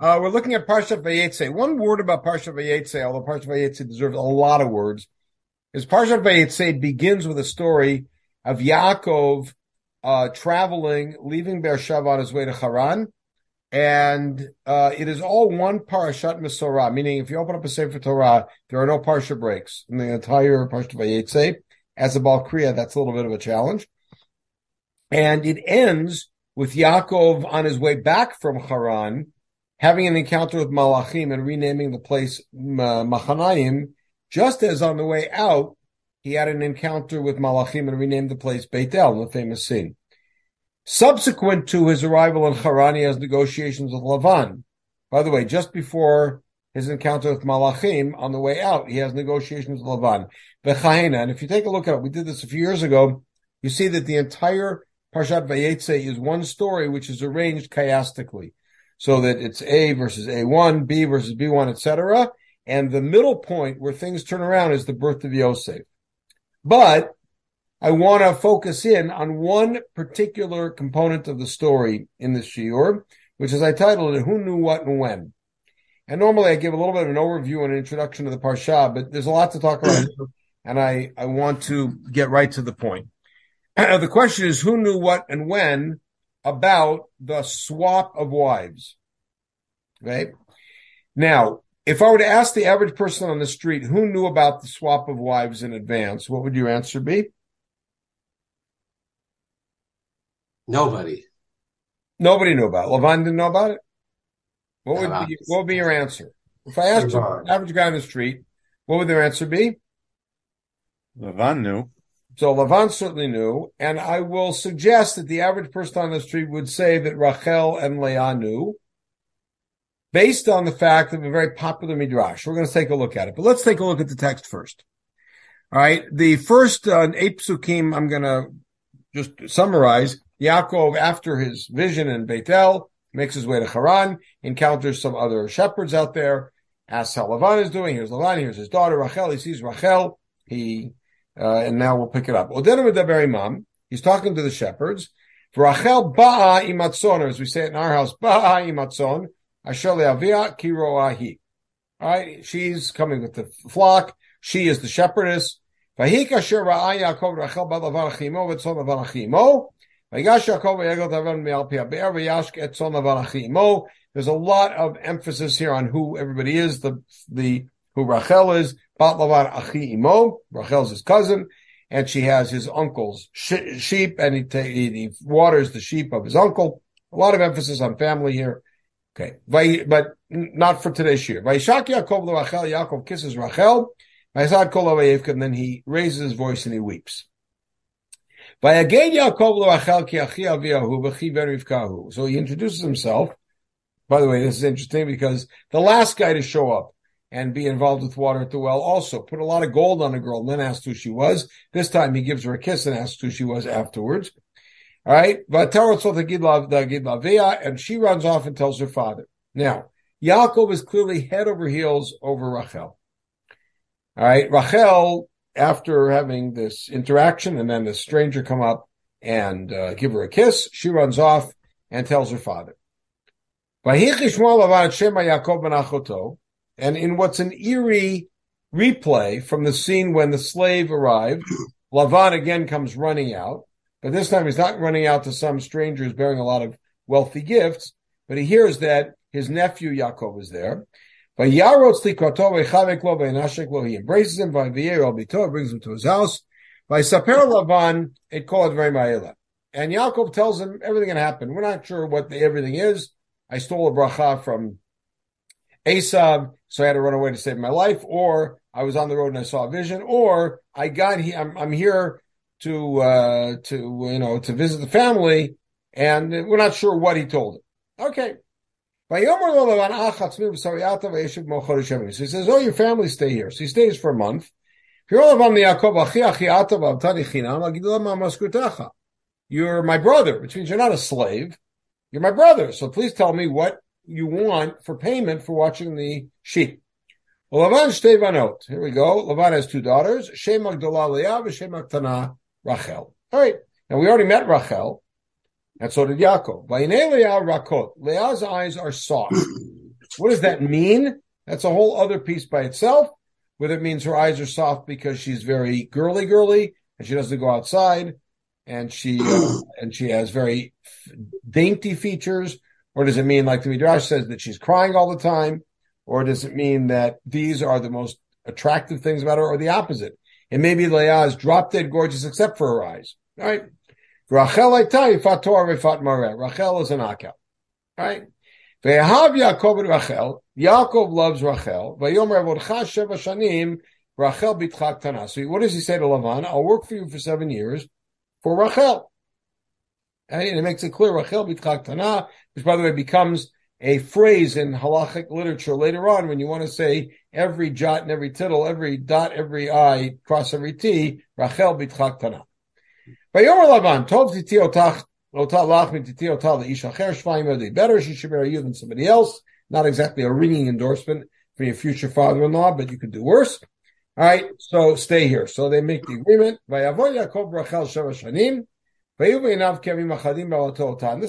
We're looking at Parsha Vayetse. One word about Parsha Vayetse, although Parsha Vayetse deserves a lot of words, is Parsha Vayetse begins with a story of Yaakov leaving Be'er Sheva on his way to Haran. And it is all one Parashat Mesorah, meaning if you open up a Sefer Torah, there are no Parsha breaks in the entire Parsha Vayetse. As a Ba'al Kriya, that's a little bit of a challenge. And it ends with Yaakov on his way back from Haran, having an encounter with Malachim and renaming the place Machanayim, just as on the way out, he had an encounter with Malachim and renamed the place Beit El, the famous scene. Subsequent to his arrival in Haran, he has negotiations with Lavan. By the way, just before his encounter with Malachim, on the way out, he has negotiations with Lavan. V'chahena, and if you take a look at it, we did this a few years ago, you see that the entire Parshat Vayetze is one story which is arranged chiastically, so that it's A versus A1, B versus B1, etc. And the middle point where things turn around is the birth of Yosef. But I want to focus in on one particular component of the story in this shiur, which is I titled it, Who Knew What and When? And normally I give a little bit of an overview and an introduction to the Parsha, but there's a lot to talk about, and I want to get right to the point. The question is, who knew what and when about the swap of wives? Right? Now, if I were to ask the average person on the street, who knew about the swap of wives in advance, what would your answer be? Nobody. Nobody knew about it. Lavan didn't know about it? What would be your answer? If I asked the average guy on the street, what would their answer be? Lavan knew. So Lavan certainly knew, and I will suggest that the average person on the street would say that Rachel and Leah knew, based on the fact of a very popular midrash. We're going to take a look at it, but let's take a look at the text first. All right, the first 8 Psukim I'm going to just summarize. Yaakov, after his vision in Beit El, makes his way to Haran, encounters some other shepherds out there, asks how Lavan is doing. Here's Lavan, here's his daughter Rachel. He sees Rachel. And now we'll pick it up. Odenu medaber imam. He's talking to the shepherds. Rachel ba'a imatzon, or as we say it in our house, ba'a imatzon, asher le'avia ki ro'ahi. All right, she's coming with the flock. She is the shepherdess. V'hi kasher ra'a Yaakov Rachel bat Lavan achimo v'tzon Lavan achimo. V'yigash Yaakov v'yegel Lavan me'al pi ha'be'er v'yashk etzon Lavan achimo. There's a lot of emphasis here on who everybody is, who Rachel is, bat Lavan achi imo, Rachel's his cousin, and she has his uncle's sheep, and he waters the sheep of his uncle. A lot of emphasis on family here. Okay, but not for today's year. Vayishak Yaakov lo Rachel, Yaakov kisses Rachel, vayisad kol avayivka, and then he raises his voice and he weeps. Vayaged Yaakov lo Rachel ki achi aviahu v'chi ben Rivkahu. So he introduces himself. By the way, this is interesting because the last guy to show up and be involved with water at the well also. Put a lot of gold on a girl and then asked who she was. This time he gives her a kiss and asks who she was afterwards. All right. And she runs off and tells her father. Now, Yaakov is clearly head over heels over Rachel. All right. Rachel, after having this interaction and then the stranger come up and give her a kiss, she runs off and tells her father. And in what's an eerie replay from the scene when the slave arrived, Lavan again comes running out, but this time he's not running out to some stranger who's bearing a lot of wealthy gifts, but he hears that his nephew Yaakov is there. He embraces him, brings him to his house. And Yaakov tells him everything that happened. We're not sure what everything is. I stole a bracha from Esav, so I had to run away to save my life, or I was on the road and I saw a vision, or I got here, I'm here to visit the family, and we're not sure what he told him. Okay. So he says, your family stay here. So he stays for a month. You're my brother, which means you're not a slave. You're my brother, so please tell me what you want for payment for watching the sheep. Well, Lavan shtei banot. Here we go. Lavan has two daughters. Shem hagdolah Leah v'shem hagtana Rachel. All right. Now, we already met Rachel, and so did Yaakov. V'hinei Leah rakot. Leah's eyes are soft. What does that mean? That's a whole other piece by itself, whether it means her eyes are soft because she's very girly and she doesn't go outside and she has very dainty features, or does it mean, like the Midrash says, that she's crying all the time, or does it mean that these are the most attractive things about her, or the opposite? And maybe Leah is drop-dead gorgeous except for her eyes, all right? Rachel is an Akel, right? Yaakov loves Rachel. So what does he say to Lavan? I'll work for you for 7 years for Rachel. And it makes it clear, Rachel bitchak tana, which, by the way, becomes a phrase in halachic literature later on when you want to say every jot and every tittle, every dot, every I, cross every T, Rachel bitchak tana. Vayomer Lavan, tov titi otach, better, she should marry you than somebody else. Not exactly a ringing endorsement for your future father-in-law, but you could do worse. All right, so stay here. So they make the agreement. This,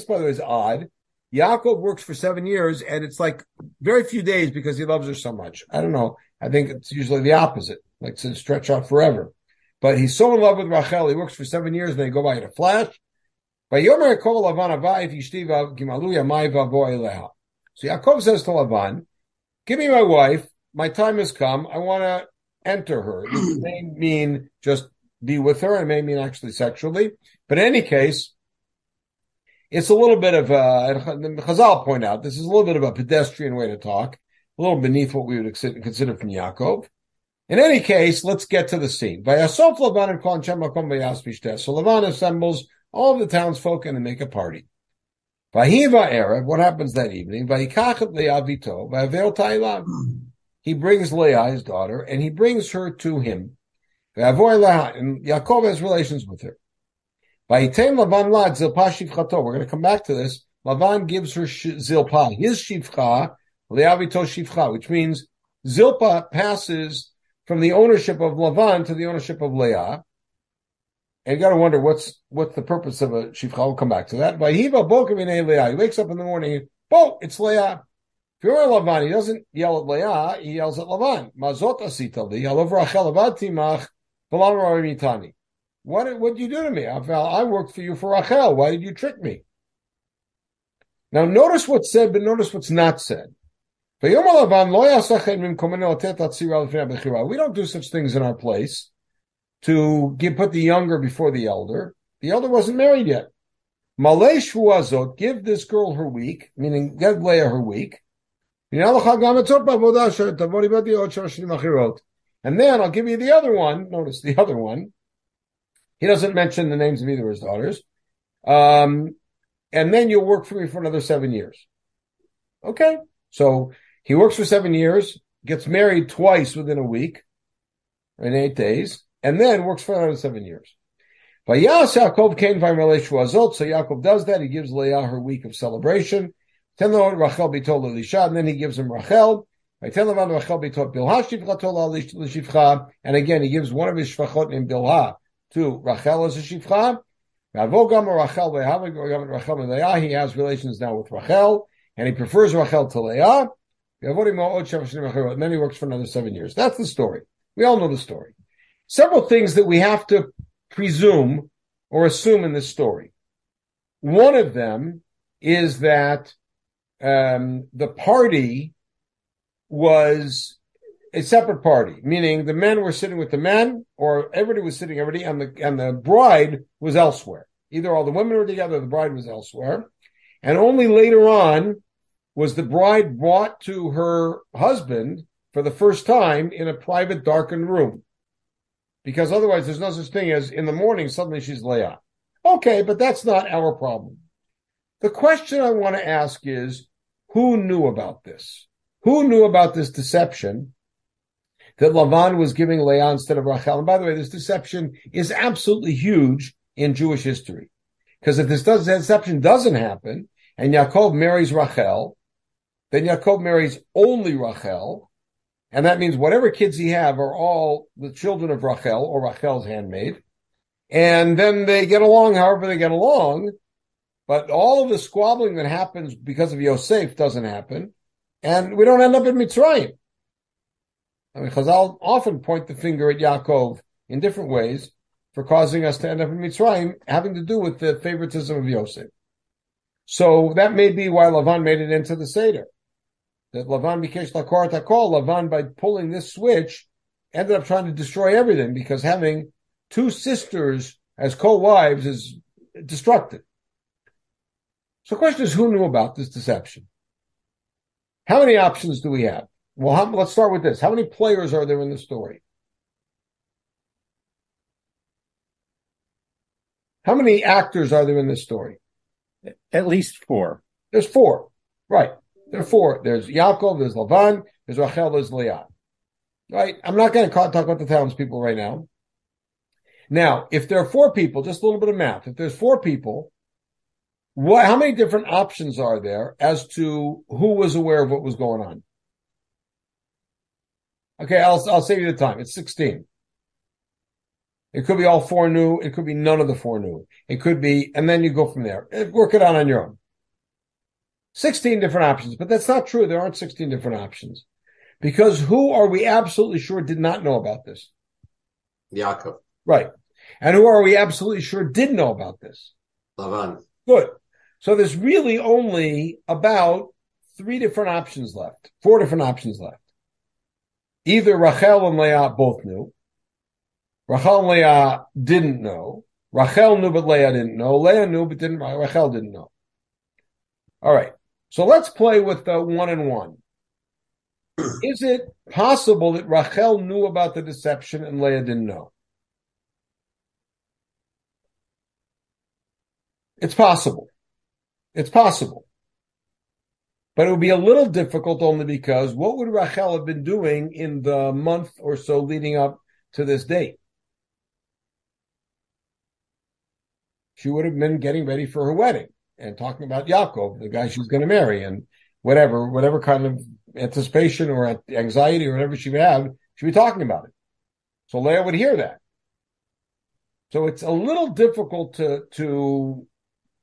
by the way, is odd. Yaakov works for 7 years, and it's like very few days because he loves her so much. I don't know. I think it's usually the opposite, like to stretch out forever. But he's so in love with Rachel, he works for 7 years, and they go by in a flash. So Yaakov says to Lavan, give me my wife, my time has come, I want to enter her. It may mean just be with her, it may mean actually sexually, but in any case, it's a little bit of Chazal point out, this is a little bit of a pedestrian way to talk, a little beneath what we would consider from Yaakov. In any case, let's get to the scene. So Lavan assembles all of the townsfolk and they make a party. Vahiva Erev, what happens that evening? Vayikachet Leah Vito, Vayavel Ta'ilav. He brings Leah, his daughter, and he brings her to him. Vayavoy Leah, and Yaakov has relations with her. Vayitem Lavan Lad Zilpah Shivchato. We're going to come back to this. Lavan gives her Zilpah, his Shivcha, Leah Vito Shivcha, which means Zilpah passes from the ownership of Lavan to the ownership of Leah. And you got to wonder what's the purpose of a shivcha. We'll come back to that. He wakes up in the morning. Bo, it's Leah. If you're Lavan, he doesn't yell at Leah. He yells at Lavan. Mazot asitali. I love Rachel abatimach. What did you do to me? I worked for you for Rachel. Why did you trick me? Now notice what's said, but notice what's not said. We don't do such things in our place. To put the younger before the elder. The elder wasn't married yet. Malei shvuazot, give this girl her week, meaning give Leah her week. And then I'll give you the other one. Notice the other one. He doesn't mention the names of either of his daughters. And then you'll work for me for another 7 years. Okay. So he works for 7 years, gets married twice within a week, in 8 days. And then works for another 7 years. So Yaakov does that. He gives Leah her week of celebration. And then he gives him Rachel. And again, he gives one of his shvachot named Bilhah to Rachel as a shivcha. He has relations now with Rachel, and he prefers Rachel to Leah. And then he works for another 7 years. That's the story. We all know the story. Several things that we have to presume or assume in this story. One of them is that the party was a separate party, meaning the men were sitting with the men, or everybody was sitting everybody, and the bride was elsewhere. Either all the women were together, or the bride was elsewhere, and only later on was the bride brought to her husband for the first time in a private, darkened room. Because otherwise there's no such thing as in the morning suddenly she's Leah. Okay, but that's not our problem. The question I want to ask is, who knew about this? Who knew about this deception that Lavan was giving Leah instead of Rachel? And by the way, this deception is absolutely huge in Jewish history. Because if this deception doesn't happen, and Yaakov marries Rachel, then Yaakov marries only Rachel, and that means whatever kids he have are all the children of Rachel or Rachel's handmaid. And then they get along however they get along. But all of the squabbling that happens because of Yosef doesn't happen. and we don't end up in Mitzrayim. I mean, Chazal often point the finger at Yaakov in different ways for causing us to end up in Mitzrayim, having to do with the favoritism of Yosef. So that may be why Lavan made it into the Seder. That Lavan bikesh lakor takol, Lavan, by pulling this switch, ended up trying to destroy everything, because having two sisters as co-wives is destructive. So the question is, who knew about this deception? How many options do we have? Well, let's start with this. How many players are there in the story? How many actors are there in this story? At least four. There's four. Right. There are four. There's Yaakov, there's Lavan, there's Rachel, there's Leah. Right? I'm not going to talk about the townspeople right now. Now, if there are four people, just a little bit of math. If there's four people, how many different options are there as to who was aware of what was going on? Okay, I'll save you the time. It's 16. It could be all four knew. It could be none of the four knew. It could be, and then you go from there. Work it out on your own. 16 different options, but that's not true. There aren't 16 different options. Because who are we absolutely sure did not know about this? Yaakov. Right. And who are we absolutely sure did know about this? Lavan. Good. So there's really only about four different options left. Either Rachel and Leah both knew. Rachel and Leah didn't know. Rachel knew, but Leah didn't know. Leah knew, but Rachel didn't know. All right. So let's play with the one and one. Is it possible that Rachel knew about the deception and Leah didn't know? It's possible. It's possible. But it would be a little difficult only because what would Rachel have been doing in the month or so leading up to this date? She would have been getting ready for her wedding and talking about Yaakov, the guy she's going to marry, and whatever kind of anticipation or anxiety or whatever she would have, she'd be talking about it. So Leah would hear that. So it's a little difficult to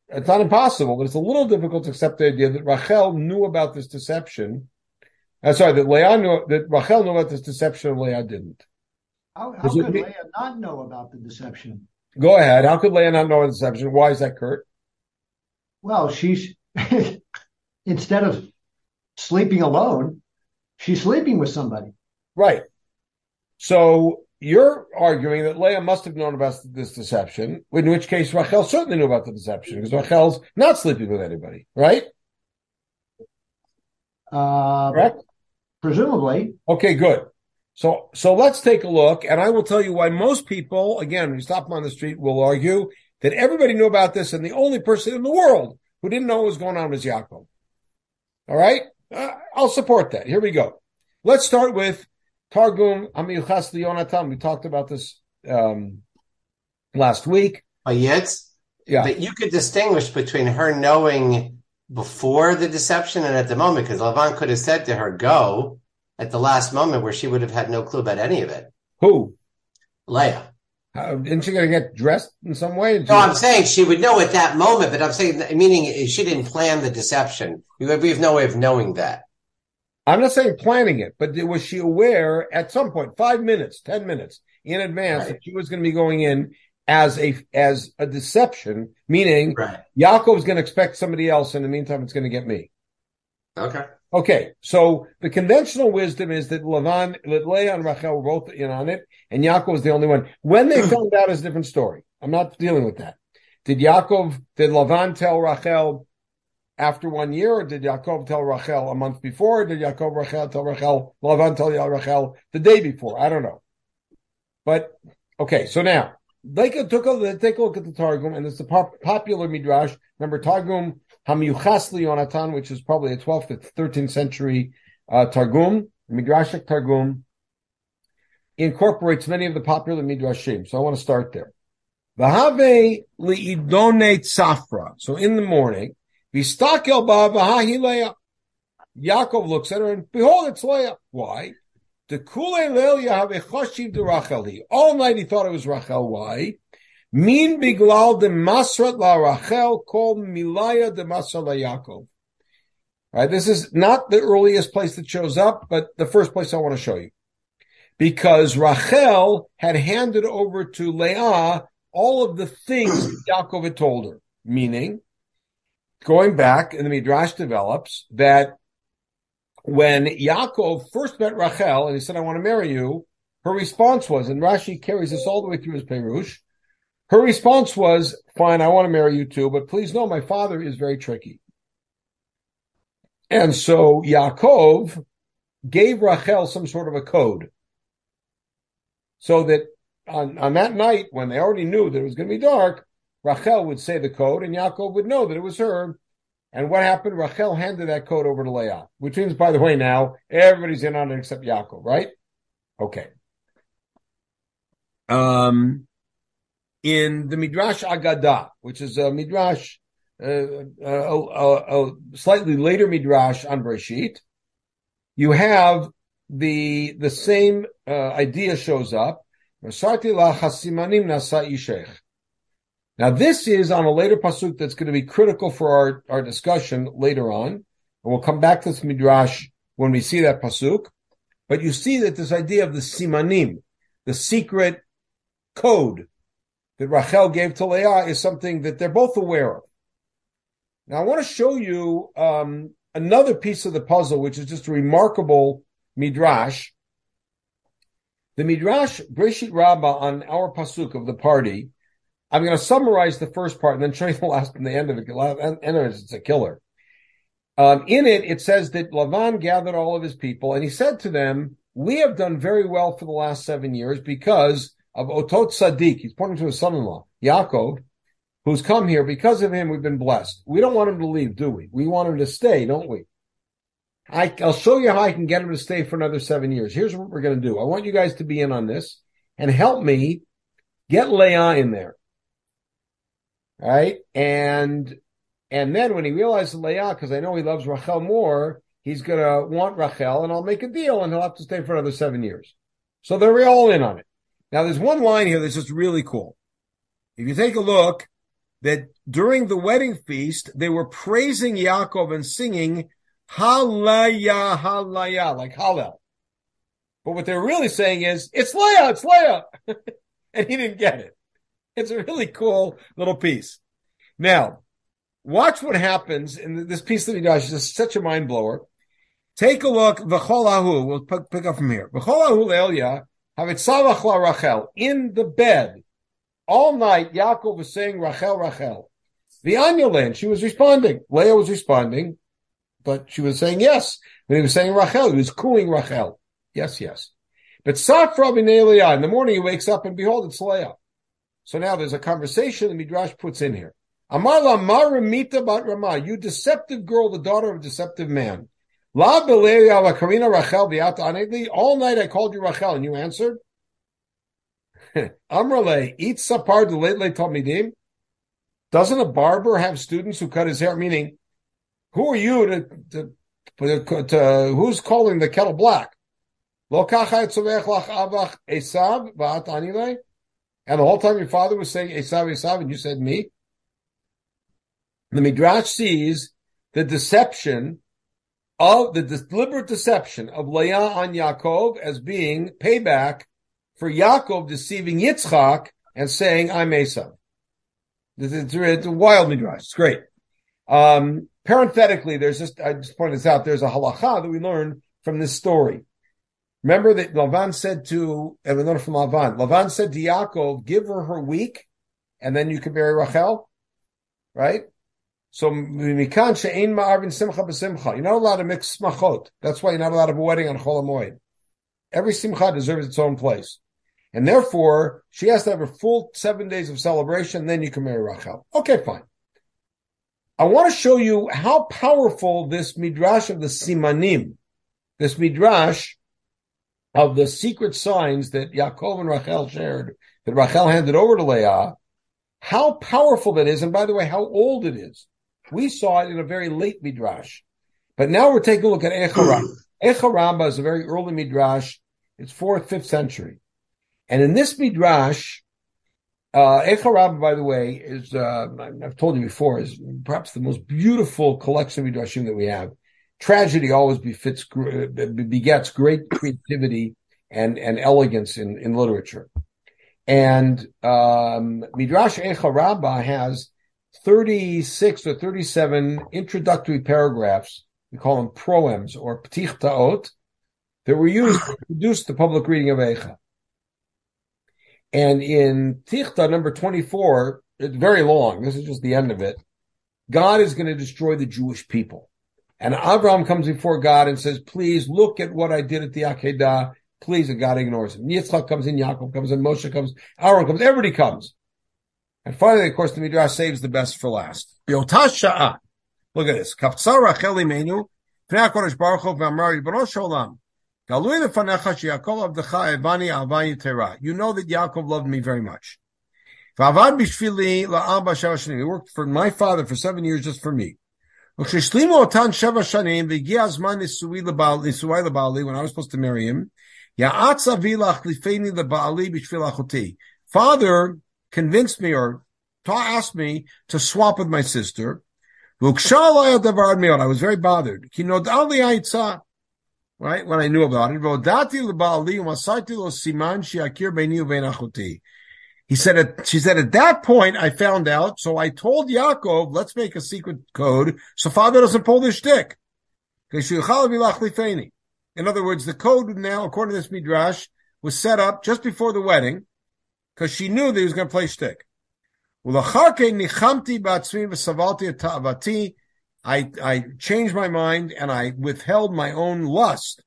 it's not impossible, but it's a little difficult to accept the idea that Rachel knew about this deception. That Rachel knew about this deception and Leah didn't. How could Leah not know about the deception? Go ahead. How could Leah not know about the deception? Why is that, Kurt? Well, she's instead of sleeping alone, she's sleeping with somebody. Right. So you're arguing that Leah must have known about this deception, in which case Rachel certainly knew about the deception, because Rachel's not sleeping with anybody, right? Correct? Presumably. Okay, good. So let's take a look, and I will tell you why most people, again, when you stop them on the street, will argue that everybody knew about this, and the only person in the world who didn't know what was going on was Yaakov. All right? I'll support that. Here we go. Let's start with Targum Hamiyuchas Li Yonatan. We talked about this last week. Vayetze? Yeah. But you could distinguish between her knowing before the deception and at the moment, because Lavan could have said to her, go, at the last moment, where she would have had no clue about any of it. Who? Leah. Isn't she going to get dressed in some way? No, I'm saying she would know at that moment, but I'm saying, meaning she didn't plan the deception. We have no way of knowing that. I'm not saying planning it, but was she aware at some point, 5 minutes, 10 minutes in advance, right, that she was going to be going in as a deception, meaning right, Yaakov's going to expect somebody else. In the meantime, it's going to get me. Okay. So the conventional wisdom is that Leah and Rachel were both in on it, and Yaakov was the only one. When they found out is a different story. I'm not dealing with that. Did Lavan tell Rachel after 1 year, or did Yaakov tell Rachel a month before? Or did Lavan tell Rachel the day before? I don't know. But, okay, so now, take a look at the Targum, and it's the popular Midrash. Remember, Targum Hamiyuchas Li Yonatan, which is probably a 12th to 13th century Targum, Midrashic Targum, incorporates many of the popular Midrashim. So I want to start there. V'havei li'idone tzafra. So in the morning, Vistakel ba v'hahi Leah. Yaakov looks at her and behold, it's Leah. Why? Dekule leil yahavei choshiv de Racheli. All night he thought it was Rachel. Why? Min biglal de masrat la Rachel kol milaya de masrat la Yaakov. Right? This is not the earliest place that shows up, but the first place I want to show you. Because Rachel had handed over to Leah all of the things that Yaakov had told her. Meaning, going back, and the Midrash develops, that when Yaakov first met Rachel, and he said, I want to marry you, her response was, and Rashi carries this all the way through his Perush, her response was, fine, I want to marry you too, but please know my father is very tricky. And so Yaakov gave Rachel some sort of a code. So that on that night, when they already knew that it was going to be dark, Rachel would say the code, and Yaakov would know that it was her. And what happened? Rachel handed that code over to Leah. Which means, by the way, now, everybody's in on it except Yaakov, right? Okay. In the Midrash Agada, which is a Midrash, slightly later Midrash on Breshit, you have the same idea shows up. Now this is on a later pasuk that's going to be critical for our discussion later on. And we'll come back to this Midrash when we see that pasuk. But you see that this idea of the Simanim, the secret code that Rachel gave to Leah, is something that they're both aware of. Now I want to show you another piece of the puzzle, which is just a remarkable Midrash. The Midrash Breshit Rabbah on our pasuk of the party. I'm going to summarize the first part and then show you the last and the end of it. It's a killer. In it, it says that Lavan gathered all of his people and he said to them, we have done very well for the last 7 years because of Otot Sadiq. He's pointing to his son-in-law, Yaakov, who's come here. Because of him, we've been blessed. We don't want him to leave, do we? We want him to stay, don't we? I'll show you how I can get him to stay for another 7 years. Here's what we're going to do. I want you guys to be in on this and help me get Leah in there. All right? And then when he realizes Leah, because I know he loves Rachel more, he's going to want Rachel, and I'll make a deal, and he'll have to stay for another 7 years. So they're all in on it. Now, there's one line here that's just really cool. If you take a look, that during the wedding feast, they were praising Yaakov and singing, Halaya, Halaya, like Hallel. But what they're really saying is, it's Leah, it's Leah. And he didn't get it. It's a really cool little piece. Now, watch what happens in this piece that he does. It's just such a mind blower. Take a look. V'cholahu. We'll pick up from here. V'cholahu le'elia havitzavach la Rachel. In the bed, all night, Yaakov was saying Rachel, Rachel. V'anyalan. She was responding. Leah was responding, but she was saying yes. When he was saying Rachel, he was cooing Rachel. Yes, yes. But Safra b'nei Leah. In the morning, he wakes up and behold, it's Leah. So now there's a conversation that Midrash puts in here. Amar la maramita bat Ramah, you deceptive girl, the daughter of a deceptive man. La beleya la karina Rachel biata anegli. All night I called you Rachel and you answered. Amrale eat sapar delele talmidim. Doesn't a barber have students who cut his hair? Meaning, who are you to who's calling the kettle black? Lo kachayt sovech lach avach Esav ba'at anile. And the whole time your father was saying, Esav, Esav, and you said me. The Midrash sees the deception of, the deliberate deception of Leah on Yaakov as being payback for Yaakov deceiving Yitzchak and saying, I'm Esav. It's a wild Midrash. It's great. Parenthetically, I just pointed this out, there's a halacha that we learned from this story. Remember that Lavan said to Yaakov, give her week, and then you can marry Rachel, right? So, you're not allowed to mix smachot. That's why you're not allowed to have a wedding on Cholamoid. Every simcha deserves its own place. And therefore, she has to have a full 7 days of celebration, then you can marry Rachel. Okay, fine. I want to show you how powerful this Midrash of the Simanim, this Midrash of the secret signs that Yaakov and Rachel shared, that Rachel handed over to Leah, how powerful that is, and by the way, how old it is. We saw it in a very late Midrash. But now we're taking a look at Eicha Rabbah. Eicha Rabbah is a very early Midrash. It's 4th, 5th century. And in this Midrash, Eicha Rabbah, by the way, is, I've told you before, is perhaps the most beautiful collection of Midrashim that we have. Tragedy always begets great creativity and elegance in literature. And Midrash Eicha Rabbah has 36 or 37 introductory paragraphs. We call them proems or ptichtaot that were used to produce the public reading of Eicha. And in Ptichta number 24, it's very long. This is just the end of it. God is going to destroy the Jewish people. And Abraham comes before God and says, please look at what I did at the Akedah. Please, and God ignores him. Yitzchak comes in, Yaakov comes in, Moshe comes, Aaron comes, everybody comes. And finally, of course, the Midrash saves the best for last. Look at this. You know that Yaakov loved me very much. He worked for my father for 7 years just for me. When I was supposed to marry him, father convinced me or asked me to swap with my sister. I was very bothered. Right? When I knew about it. He said, at that point, I found out. So I told Yaakov, let's make a secret code so father doesn't pull this shtick. In other words, the code now, according to this midrash, was set up just before the wedding because she knew that he was going to play shtick. I changed my mind and I withheld my own lust.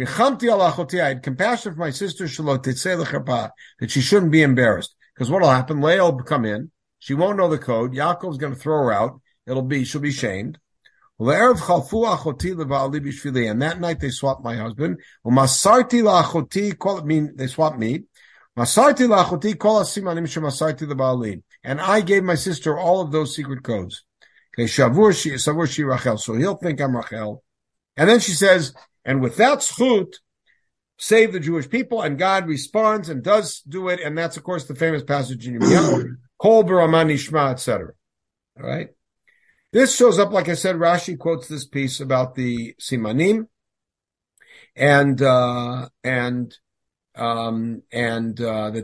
I had compassion for my sister, that she shouldn't be embarrassed. Because what will happen? Leah will come in. She won't know the code. Yaakov's going to throw her out. She'll be shamed. And that night they swapped my husband. They swapped me. And I gave my sister all of those secret codes. So he'll think I'm Rachel. And then she says, and with that zchut, save the Jewish people, and God responds and does do it, and that's, of course, the famous passage in Yirmiyahu, Kol B'Rama Nishma, etc. All right? This shows up, like I said, Rashi quotes this piece about the Simanim, and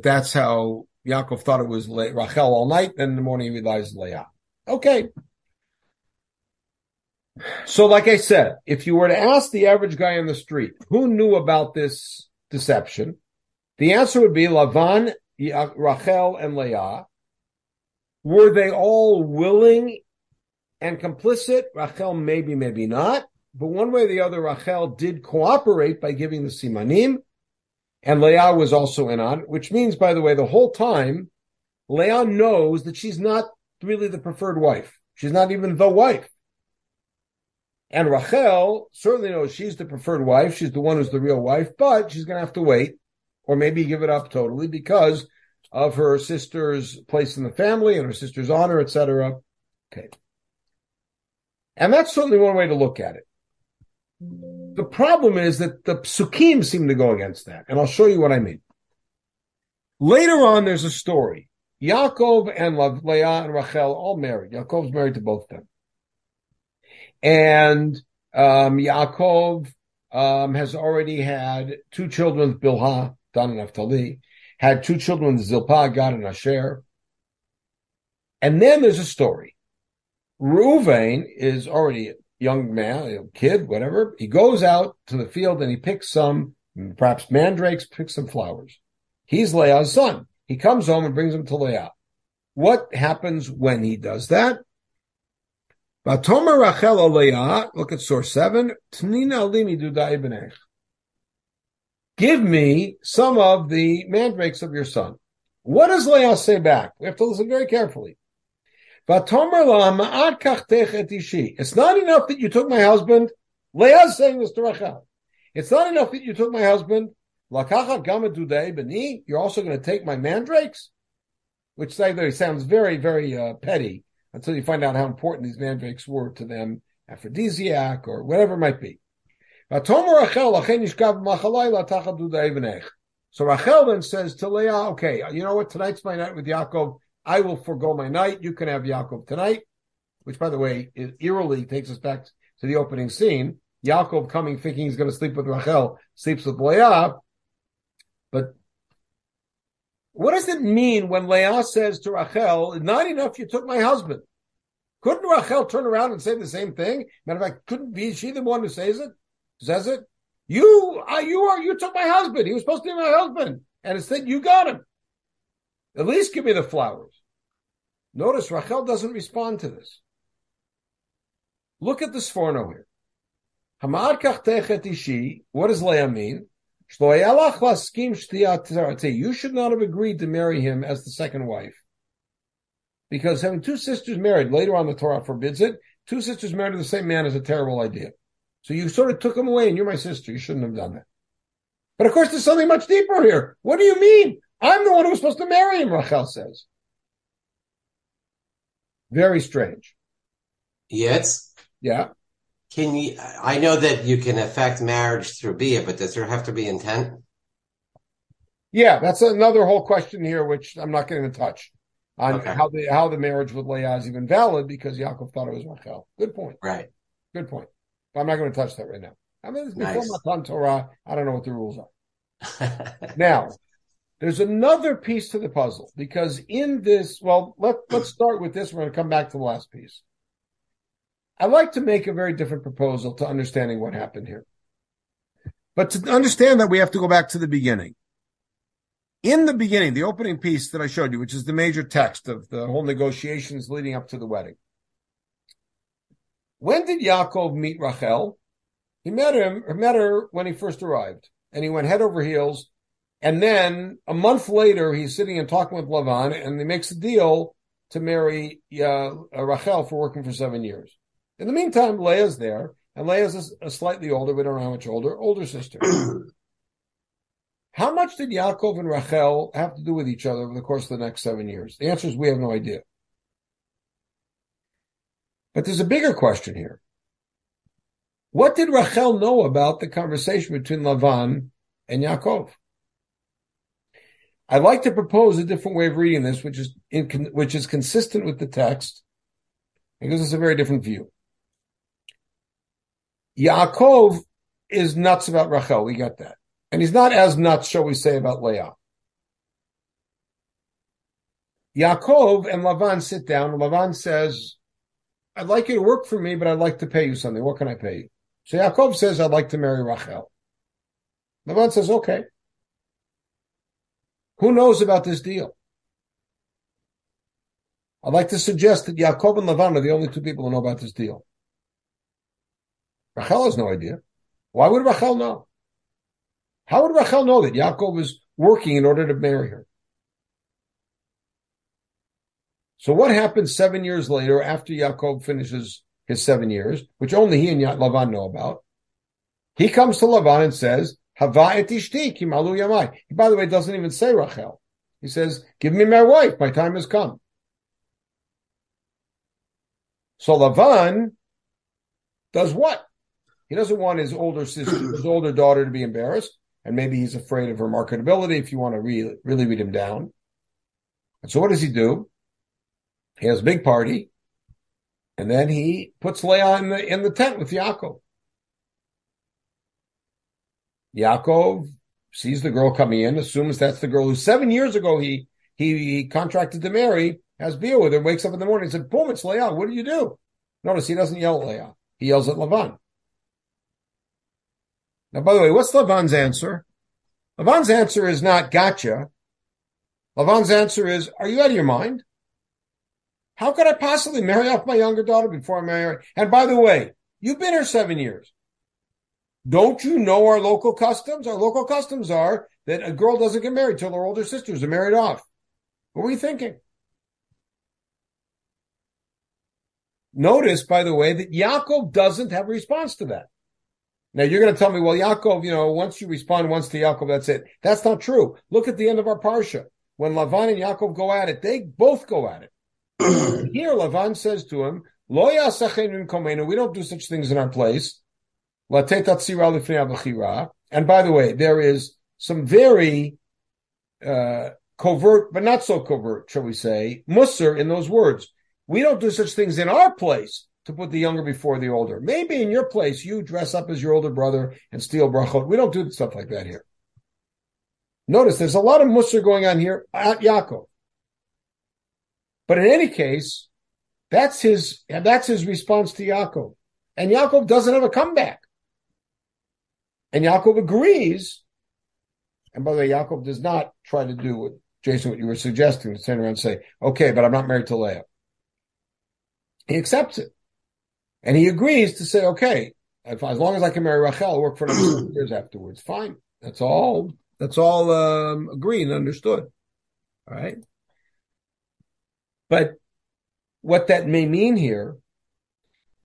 that's how Yaakov thought it was Rachel all night, and in the morning he realized Leah. Okay. So, like I said, if you were to ask the average guy on the street who knew about this deception, the answer would be Lavan, Rachel, and Leah. Were they all willing and complicit? Rachel, maybe, maybe not. But one way or the other, Rachel did cooperate by giving the simanim, and Leah was also in on it, which means, by the way, the whole time, Leah knows that she's not really the preferred wife. She's not even the wife. And Rachel certainly knows she's the preferred wife. She's the one who's the real wife, but she's going to have to wait or maybe give it up totally because of her sister's place in the family and her sister's honor, etc. Okay. And that's certainly one way to look at it. The problem is that the psukim seem to go against that, and I'll show you what I mean. Later on, there's a story. Yaakov and Leah and Rachel all married. Yaakov's married to both of them. And Yaakov has already had two children with Bilhah, Dan and Naphtali, had two children with Zilpah, Gad and Asher. And then there's a story. Reuven is already a young man, a kid, whatever. He goes out to the field and he picks some, perhaps mandrakes, picks some flowers. He's Leah's son. He comes home and brings them to Leah. What happens when he does that? Vatomer Rachel Leah, look at source 7, Tnina limi dudai benech. Give me some of the mandrakes of your son. What does Leah say back? We have to listen very carefully. Vatomer la'ama'at kachtech et ishi. It's not enough that you took my husband. Leah's saying this to Rachel. It's not enough that you took my husband. Lakachat gamet dudai beni. You're also going to take my mandrakes? Which sounds very, very petty. Until you find out how important these mandrakes were to them, aphrodisiac or whatever it might be. So Rachel then says to Leah, okay, you know what, tonight's my night with Yaakov. I will forego my night. You can have Yaakov tonight, which, by the way, eerily takes us back to to the opening scene. Yaakov coming, thinking he's going to sleep with Rachel, sleeps with Leah. But what does it mean when Leah says to Rachel, not enough you took my husband? Couldn't Rachel turn around and say the same thing? Matter of fact, couldn't be she the one who says it? Says it? You took my husband. He was supposed to be my husband. And instead you got him. At least give me the flowers. Notice Rachel doesn't respond to this. Look at the Sforno here. Hamad kachtechet ishi. What does Leah mean? You should not have agreed to marry him as the second wife. Because having two sisters married, later on the Torah forbids it, two sisters married to the same man is a terrible idea. So you sort of took him away and you're my sister. You shouldn't have done that. But of course there's something much deeper here. What do you mean? I'm the one who was supposed to marry him, Rachel says. Very strange. Yes? Yeah. I know that you can affect marriage through Bia, but does there have to be intent? Yeah, that's another whole question here, which I'm not going to touch on how the marriage with Leah is even valid, because Yaakov thought it was Rachel. Good point. Right. Good point. But I'm not going to touch that right now. I mean, it's before Matan Torah. I don't know what the rules are. Now, there's another piece to the puzzle, because in this, well, let's start with this. We're going to come back to the last piece. I'd like to make a very different proposal to understanding what happened here. But to understand that, we have to go back to the beginning. In the beginning, the opening piece that I showed you, which is the major text of the whole negotiations leading up to the wedding. When did Yaakov meet Rachel? He met her when he first arrived, and he went head over heels. And then a month later, he's sitting and talking with Lavan, and he makes a deal to marry Rachel for working for 7 years. In the meantime, Leah's there, and Leah's a slightly older, we don't know how much older sister. How much did Yaakov and Rachel have to do with each other over the course of the next 7 years? The answer is we have no idea. But there's a bigger question here. What did Rachel know about the conversation between Lavan and Yaakov? I'd like to propose a different way of reading this, which is consistent with the text, because it's a very different view. Yaakov is nuts about Rachel. We got that. And he's not as nuts, shall we say, about Leah. Yaakov and Lavan sit down, and Lavan says, I'd like you to work for me, but I'd like to pay you something. What can I pay you? So Yaakov says, I'd like to marry Rachel. Lavan says, okay. Who knows about this deal? I'd like to suggest that Yaakov and Lavan are the only two people who know about this deal. Rachel has no idea. Why would Rachel know? How would Rachel know that Yaakov was working in order to marry her? So what happens 7 years later, after Yaakov finishes his 7 years, which only he and Lavan know about? He comes to Lavan and says, Hava et ishti ki malu yamai. He, by the way, doesn't even say Rachel. He says, give me my wife, my time has come. So Lavan does what? He doesn't want his older sister, his older daughter to be embarrassed, and maybe he's afraid of her marketability if you want to really read him down. And so what does he do? He has a big party, and then he puts Leah in the tent with Yaakov. Yaakov sees the girl coming in, assumes that's the girl who 7 years ago he contracted to marry, has beer with her, wakes up in the morning and said, boom, it's Leah, what did you do? Notice he doesn't yell at Leah. He yells at Lavan. Now, by the way, what's Lavan's answer? Lavan's answer is not, gotcha. Lavan's answer is, are you out of your mind? How could I possibly marry off my younger daughter before I marry her? And by the way, you've been here 7 years. Don't you know our local customs? Our local customs are that a girl doesn't get married till her older sisters are married off. What were you thinking? Notice, by the way, that Yaakov doesn't have a response to that. Now, you're going to tell me, well, Yaakov, once you respond once to Yaakov, that's it. That's not true. Look at the end of our Parsha. When Lavan and Yaakov go at it, they both go at it. Here, Lavan says to him, Lo yasachenu komenu, we don't do such things in our place. And by the way, there is some very covert, but not so covert, shall we say, musar in those words. We don't do such things in our place. to put the younger before the older. Maybe in your place, you dress up as your older brother and steal brachot. We don't do stuff like that here. Notice there's a lot of mussar going on here at Yaakov. But in any case, that's his response to Yaakov. And Yaakov doesn't have a comeback. And Yaakov agrees. And by the way, Yaakov does not try to do what, Jason, what you were suggesting, to turn around and say, okay, but I'm not married to Leah. He accepts it. And he agrees to say, okay, as long as I can marry Rachel, I'll work for another 2 years afterwards. Fine. That's all agreed and understood. All right? But what that may mean here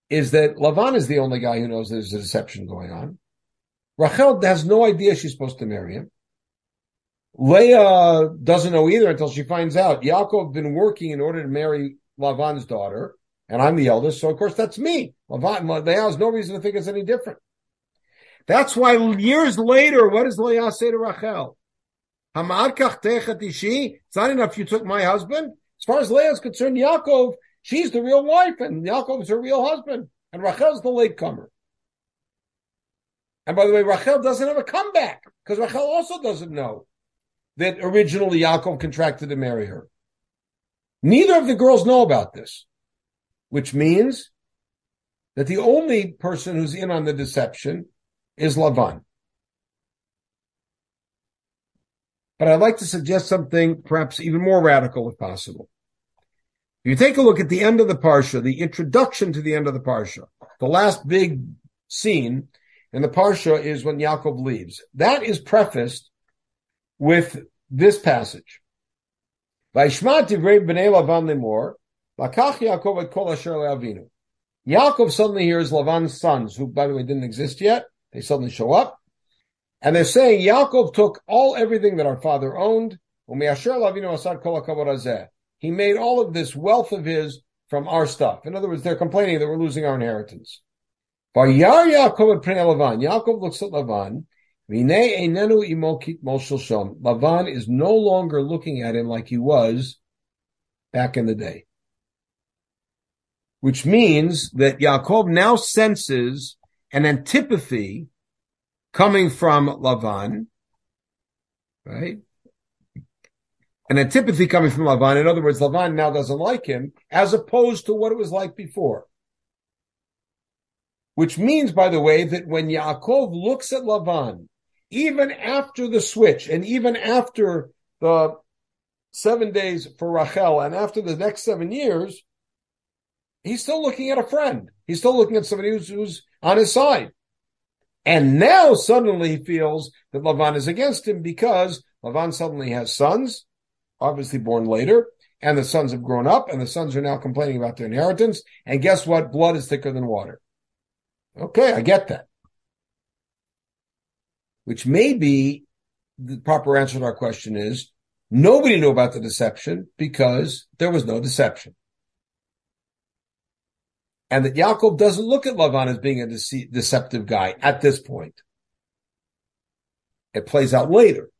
is that Lavan is the only guy who knows there's a deception going on. Rachel has no idea she's supposed to marry him. Leah doesn't know either until she finds out. Yaakov has been working in order to marry Lavan's daughter, and I'm the eldest, so of course that's me. Leah has no reason to think it's any different. That's why years later, what does Leah say to Rachel? It's not enough you took my husband. As far as Leah is concerned, Yaakov, she's the real wife, and Yaakov is her real husband, and Rachel's the latecomer. And by the way, Rachel doesn't have a comeback, because Rachel also doesn't know that originally Yaakov contracted to marry her. Neither of the girls know about this, which means that the only person who's in on the deception is Lavan. But I'd like to suggest something perhaps even more radical if possible. If you take a look at the end of the Parsha, the introduction to the end of the Parsha, the last big scene in the Parsha is when Yaakov leaves. That is prefaced with this passage. Yaakov suddenly hears Lavan's sons, who, by the way, didn't exist yet. They suddenly show up. And they're saying, Yaakov took everything that our father owned. He made all of this wealth of his from our stuff. In other words, they're complaining that we're losing our inheritance. Yaakov looks at Lavan. Lavan is no longer looking at him like he was back in the day. Which means that Yaakov now senses an antipathy coming from Lavan, right? An antipathy coming from Lavan. In other words, Lavan now doesn't like him, as opposed to what it was like before. Which means, by the way, that when Yaakov looks at Lavan, even after the switch, and even after the 7 days for Rachel, and after the next 7 years, he's still looking at a friend. He's still looking at somebody who's on his side. And now suddenly he feels that Lavan is against him because Lavan suddenly has sons, obviously born later, and the sons have grown up, and the sons are now complaining about their inheritance. And guess what? Blood is thicker than water. Okay, I get that. Which may be the proper answer to our question is, nobody knew about the deception because there was no deception. And that Yaakov doesn't look at Lavan as being a deceptive guy at this point. It plays out later.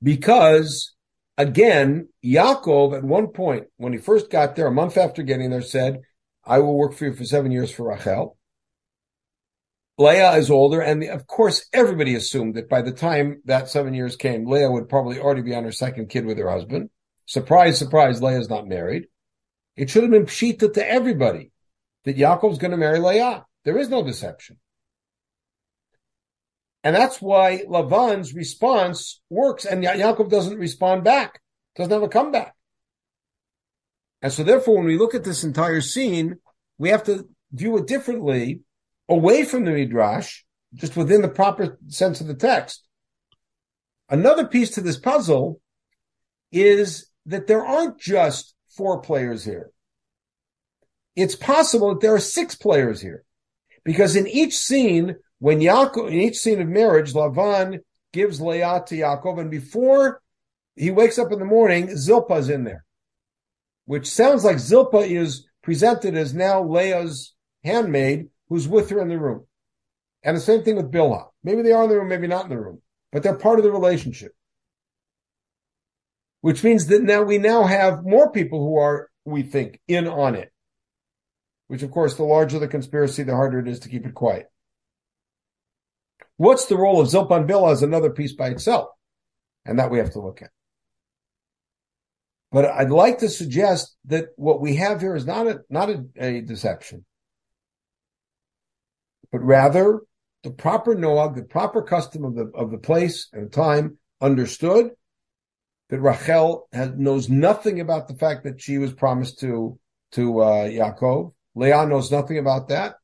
Because, again, Yaakov at one point, when he first got there, a month after getting there, said, I will work for you for 7 years for Rachel. Leah is older, and of course everybody assumed that by the time that 7 years came, Leah would probably already be on her second kid with her husband. Surprise, surprise, Leah's not married. It should have been pshita to everybody that Yaakov's going to marry Leah. There is no deception. And that's why Lavan's response works, and Yaakov doesn't respond back, doesn't have a comeback. And so therefore, when we look at this entire scene, we have to view it differently, away from the Midrash, just within the proper sense of the text. Another piece to this puzzle is that there aren't just 4 players here. It's possible that there are 6 players here. Because in each scene, in each scene of marriage, Lavan gives Leah to Yaakov, and before he wakes up in the morning, Zilpah's in there. Which sounds like Zilpah is presented as now Leah's handmaid who's with her in the room. And the same thing with Bilhah. Maybe they are in the room, maybe not in the room. But they're part of the relationship. Which means that now we have more people who are, we think, in on it. which, of course, the larger the conspiracy, the harder it is to keep it quiet. What's the role of Zilpah and Bilhah as another piece by itself? And that we have to look at. But I'd like to suggest that what we have here is not a deception, but rather the proper noag, the proper custom of the place and time understood that Rachel knows nothing about the fact that she was promised to Yaakov. Leah knows nothing about that.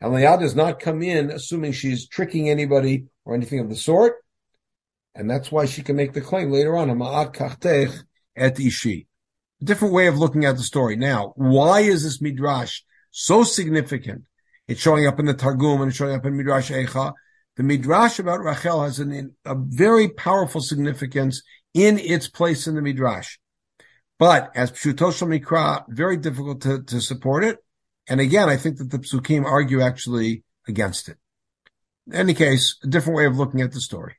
And Leah does not come in assuming she's tricking anybody or anything of the sort. And that's why she can make the claim later on, Ma'at Kachtech et Ishi. A different way of looking at the story. Now, why is this Midrash so significant? It's showing up in the Targum and it's showing up in Midrash Eicha. The Midrash about Rachel has a very powerful significance in its place in the Midrash. But as Pshuto Shel Mikra, very difficult to support it. And again, I think that the Psukim argue actually against it. In any case, a different way of looking at the story.